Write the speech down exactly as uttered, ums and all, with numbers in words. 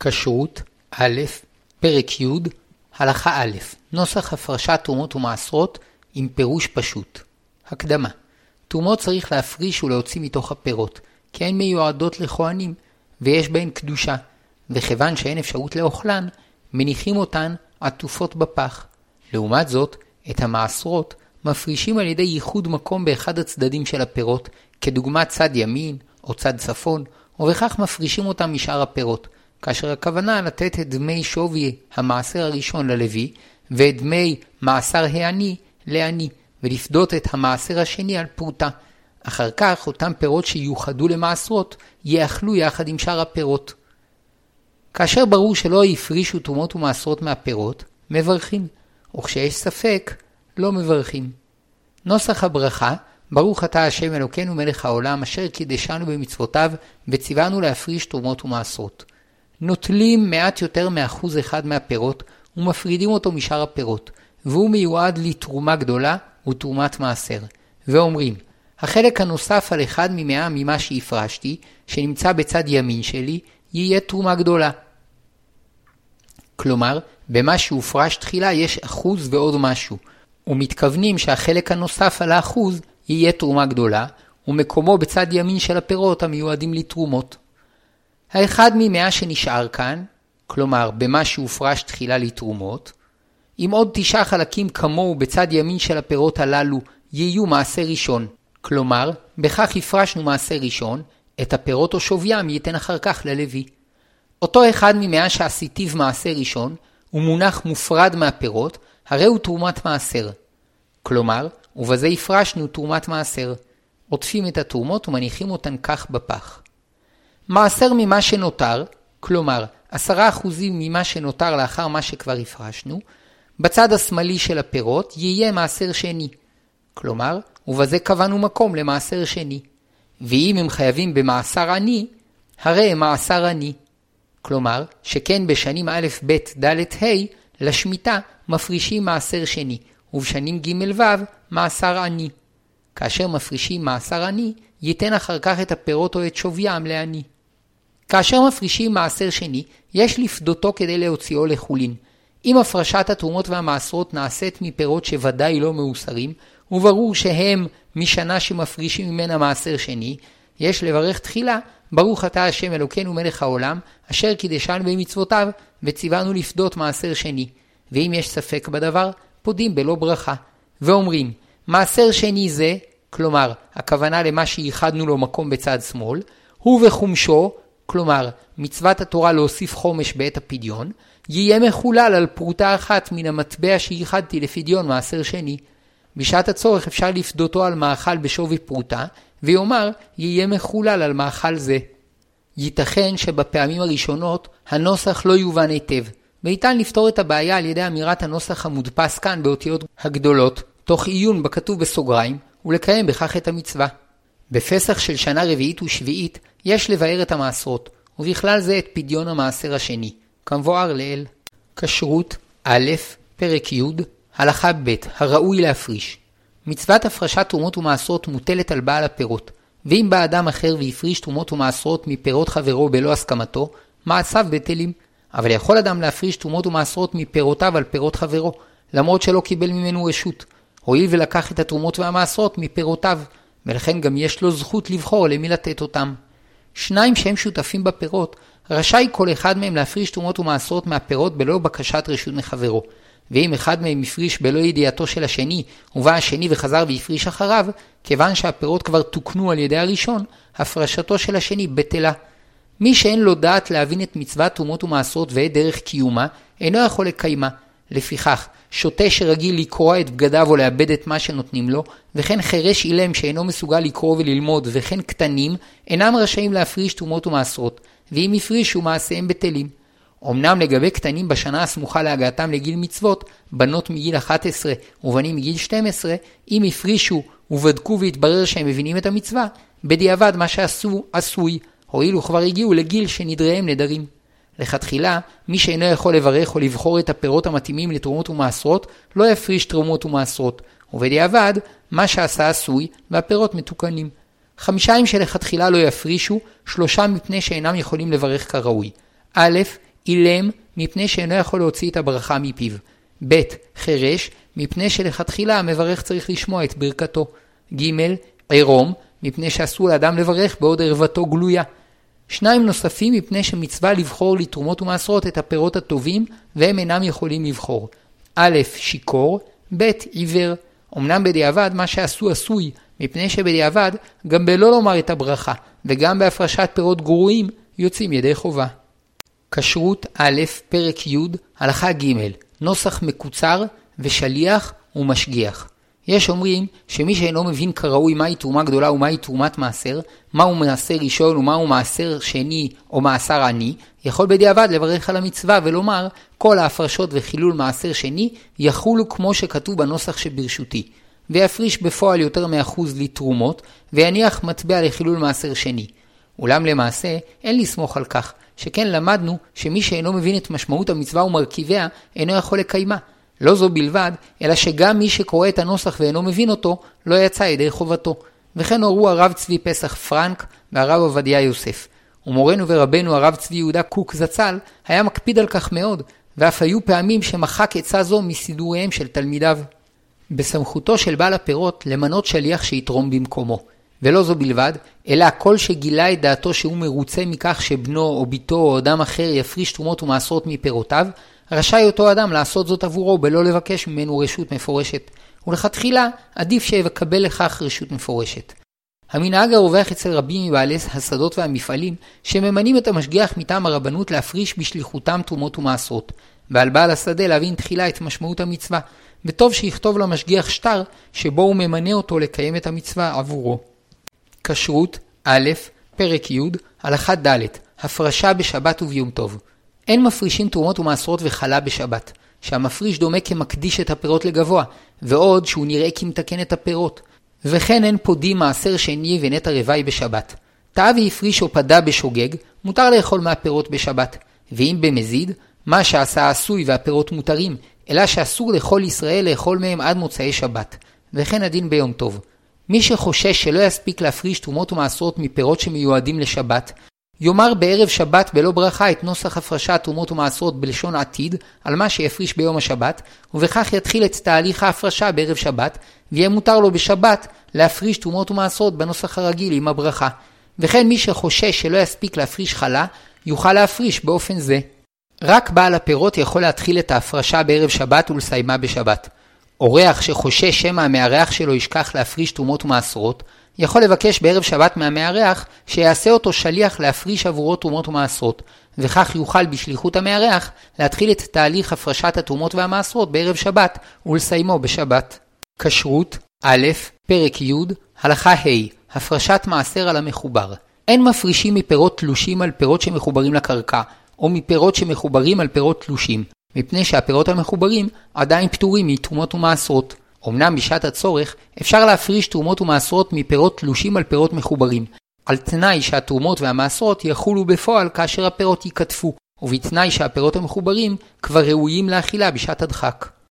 כשרות א', פרק י', הלכה א', נוסח הפרשת תרומות ומעשרות עם פירוש פשוט. הקדמה. תרומות צריך להפריש ולהוציא מתוך הפירות, כי הן מיועדות לכהנים ויש בהן קדושה, וכיוון שאין אפשרות לאוכלן, מניחים אותן עטופות בפח. לעומת זאת, את המעשרות מפרישים על ידי ייחוד מקום באחד הצדדים של הפירות, כדוגמת צד ימין או צד צפון, ובכך מפרישים אותם משאר הפירות, כאשר הכוונה לתת את דמי שווי המעשר הראשון ללוי, ואת דמי מעשר העני לעני, ולפדות את המעשר השני על פרוטה. אחר כך אותם פירות שיוחדו למעשרות יאכלו יחד עם שאר הפירות. כאשר ברור שלא יפרישו תרומות ומעשרות מהפירות, מברכים, וכשיש ספק, לא מברכים. נוסח הברכה, ברוך אתה השם אלוקינו מלך העולם, אשר קידשנו במצוותיו וציוונו להפריש תרומות ומעשרות. נוטלים מעט יותר מאחוז אחד מהפירות ומפרידים אותו משאר הפירות, והוא מיועד לתרומה גדולה ותרומת מעשר. ואומרים, החלק הנוסף על אחד ממאה ממה שהפרשתי, שנמצא בצד ימין שלי, יהיה תרומה גדולה. כלומר, במה שהופרש תחילה יש אחוז ועוד משהו, ומתכוונים שהחלק הנוסף על האחוז יהיה תרומה גדולה, ומקומו בצד ימין של הפירות המיועדים לתרומות. האחד ממאה שנשאר כאן, כלומר במה שהופרש תחילה לתרומות, אם עוד תשעה חלקים כמוהו בצד ימין של הפירות הללו יהיו מעשר ראשון, כלומר בכך הפרשנו מעשר ראשון, את הפירות או שוויים ייתן אחר כך ללוי. אותו אחד ממאה שעשיתיו מעשר ראשון, הוא מונח מופרד מהפירות, הרי הוא תרומת מעשר. כלומר, ובזה הפרשנו תרומת מעשר. עוטפים את התרומות ומניחים אותן כך בפח. מעשר ממה שנותר, כלומר, עשרה אחוזים ממה שנותר לאחר מה שכבר הפרשנו, בצד השמאלי של הפירות יהיה מעשר שני. כלומר, ובזה קבענו מקום למעשר שני. ואם הם חייבים במעשר עני, הרי הם מעשר עני. כלומר, שכן בשנים א' ב' ד' ה' לשמיטה מפרישים מעשר שני, ובשנים ג' ו' מעשר עני. כאשר מפרישים מעשר עני, ייתן אחר כך את הפירות או את שוויים לעני. כאשר מפרישים מעשר שני, יש לפדותו כדי להוציאו לחולין. אם הפרשת התרומות והמעשרות נעשית מפירות שוודאי לא מאוסרים, וברור שהם משנה שמפרישים ממנה מעשר שני, יש לברך תחילה, ברוך אתה השם אלוקינו מלך העולם, אשר קידשנו במצוותיו וציוונו לפדות מעשר שני. ואם יש ספק בדבר, פודים בלא ברכה. ואומרים, מעשר שני זה, כלומר, הכוונה למה שייחדנו לו מקום בצד שמאל, הוא וחומשו, כלומר, מצוות התורה להוסיף חומש בעת הפדיון, יהיה מחולל על פרוטה אחת מן המטבע שייחדתי לפדיון מעשר שני. בשעת הצורך אפשר לפדותו על מאכל בשווי פרוטה, ויאמר, יהיה מחולל על מאכל זה. ייתכן שבפעמים הראשונות הנוסח לא יובן היטב, וניתן לפתור את הבעיה על ידי אמירת הנוסח המודפס כאן באותיות הגדולות, תוך עיון בכתוב בסוגריים, ולקיים בכך את המצווה. בפסח של שנה רביעית ושביעית יש לבאר את המעשרות, ובכלל זה את פדיון המעשר השני, כמבואר לאל. כשרות א', פרק י', הלכה ב', הראוי להפריש. מצוות הפרשת תרומות ומעשרות מוטלת על בעל הפירות, ואם בא אדם אחר והפריש תרומות ומעשרות מפירות חברו בלא הסכמתו, מעשיו בטלים. אבל יכול אדם להפריש תרומות ומעשרות מפירותיו על פירות חברו, למרות שלא קיבל ממנו רשות, הואיל ולקח את התרומות והמעשרות מפירותיו, ולכן גם יש לו זכות לבחור למי לתת אותם. שניים שהם שותפים בפירות, רשאי כל אחד מהם להפריש תרומות ומעשרות מהפירות בלא בקשת רשות מחברו. ואם אחד מהם הפריש בלא ידיעתו של השני, ובא השני וחזר והפריש אחריו, כיוון שהפירות כבר תוקנו על ידי הראשון, הפרשתו של השני בטלה. מי שאין לו דעת להבין את מצוות תרומות ומעשרות ואת דרך קיומה, אינו יכול לקיימה. לפיכך, שוטה שרגיל לקרוע את בגדיו או לאבד את מה שנותנים לו, וכן חרש אילם שאינו מסוגל לקרוא וללמוד, וכן קטנים, אינם רשאים להפריש תרומות ומעשרות, ואם הפרישו מעשיהם בטלים. אמנם לגבי קטנים בשנה הסמוכה להגעתם לגיל מצוות, בנות מגיל אחת עשרה ובנים מגיל שתים עשרה, אם הפרישו ובדקו והתברר שהם מבינים את המצווה, בדיעבד מה שעשו עשוי, הועילו כבר הגיעו לגיל שנדריהם נדרים. לכתחילה, מי שאינו יכול לברך או לבחור את הפירות המתאימים לתרומות ומעשרות, לא יפריש תרומות ומעשרות, ובדיעבד מה שעשה עשוי והפירות מתוקנים. חמישיים שלכתחילה לא יפרישו, שלושה מפני שאינם יכולים לברך כראוי. א', אילם, מפני שאינו יכול להוציא את הברכה מפיו. ב' חרש, מפני שלכתחילה המברך צריך לשמוע את ברכתו. ג' עירום, מפני שאסור לאדם לברך בעוד ערוותו גלויה. שניים נוספים מפני שמצווה לבחור לתרומות ומעשרות את הפירות הטובים, והם אינם יכולים לבחור. א' שיקור, ב' עיוור. אמנם בדיעבד מה שעשו עשוי, מפני שבדיעבד גם בלא לומר את הברכה, וגם בהפרשת פירות גרועים יוצאים ידי חובה. כשרות א' פרק י' הלכה ג' נוסח מקוצר ושליח ומשגיח. יש אומרים שמי שאינו מבין כראוי מהי תרומה גדולה ומהי תרומת מעשר, מהו מעשר ראשון ומהו מעשר שני או מעשר עני, יכול בדיעבד לברך על המצווה ולומר כל ההפרשות וחילול מעשר שני יחולו כמו שכתוב בנוסח שברשותי, ויפריש בפועל יותר מאה אחוז לתרומות ויניח מטבע לחילול מעשר שני. אולם למעשה אין לסמוך על כך, שכן למדנו שמי שאינו מבין את משמעות המצווה ומרכיביה אינו יכול לקיימה. לא זו בלבד, אלא שגם מי שקורא את הנוסח ואינו מבין אותו, לא יצא ידי חובתו. וכן הורו הרב צבי פסח פרנק והרב עובדיה יוסף. ומורנו ורבנו הרב צבי יהודה קוק זצ"ל היה מקפיד על כך מאוד, ואף היו פעמים שמחק עצה זו מסידוריהם של תלמידיו. בסמכותו של בעל הפירות למנות שליח שיתרום במקומו. ולא זו בלבד, אלא כל שגילה את דעתו שהוא מרוצה מכך שבנו או ביתו או אדם אחר יפריש תרומות ומעשרות מפירותיו, רשאי אותו אדם לעשות זאת עבורו בלא לבקש ממנו רשות מפורשת, ולכתחילה עדיף שיקבל לכך רשות מפורשת. המנהג הרווח אצל רבים מבעלי השדות והמפעלים שממנים את המשגיח מטעם הרבנות להפריש בשליחותם תרומות ומעשרות, ועל בעל השדה להבין תחילה את משמעות המצווה, וטוב שיכתוב למשגיח שטר שבו הוא ממנה אותו לקיים את המצווה עבורו. כשרות א' פרק י' הלכה ד' הפרשה בשבת וביום טוב. אין מפרישים תרומות ומעשרות וחלה בשבת, שהמפריש דומה כמקדיש את הפירות לגבוה, ועוד שהוא נראה כמתקן את הפירות. וכן אין פודים מעשר שני ונטע רבעי בשבת. טעה והפריש או פדה בשוגג, מותר לאכול מהפירות בשבת. ואם במזיד, מה שעשה עשוי והפירות מותרים, אלא שאסור לכל ישראל לאכול מהם עד מוצאי שבת. וכן הדין ביום טוב. מי שחושש שלא יספיק להפריש תרומות ומעשרות מפירות שמיועדים לשבת, יאמר בערב שבת בלא ברכה את נוסח הפרשת תרומות ומעשרות בלשון עתיד על מה שיפריש ביום השבת, ובכך יתחיל את תהליך ההפרשה בערב שבת, ויהיה מותר לו בשבת להפריש תרומות ומעשרות בנוסח הרגיל עם הברכה. וכן מי שחושש שלא יספיק להפריש חלה, יוכל להפריש באופן זה. רק בעל הפירות יכול להתחיל את ההפרשה בערב שבת ולסיימה בשבת. אורח שחושש שמא המארח שלו ישכח להפריש תרומות ומעשרות, יכול לבקש בערב שבת מהמארח שיעשה אותו שליח להפריש עבורו תרומות ומעשרות, וכך יוכל בשליחות המארח להתחיל את תהליך הפרשת התרומות והמעשרות בערב שבת ולסיימו בשבת. כשרות א' פרק י' הלכה ה' הפרשת מעשר על המחובר. אין מפרישים מפירות תלושים על פירות שמחוברים לקרקע, או מפירות שמחוברים על פירות תלושים, מפני שהפירות המחוברים עדיין פטורים מתרומות ומעשרות. אמנם בשעת הצורך אפשר להפריש תרומות ומעשרות מפירות תלושים על פירות מחוברים, על תנאי שהתרומות והמעשרות יחולו בפועל כאשר הפירות יקטפו, ובתנאי שהפירות המחוברים כבר ראויים לאכילה בשעת הדחק.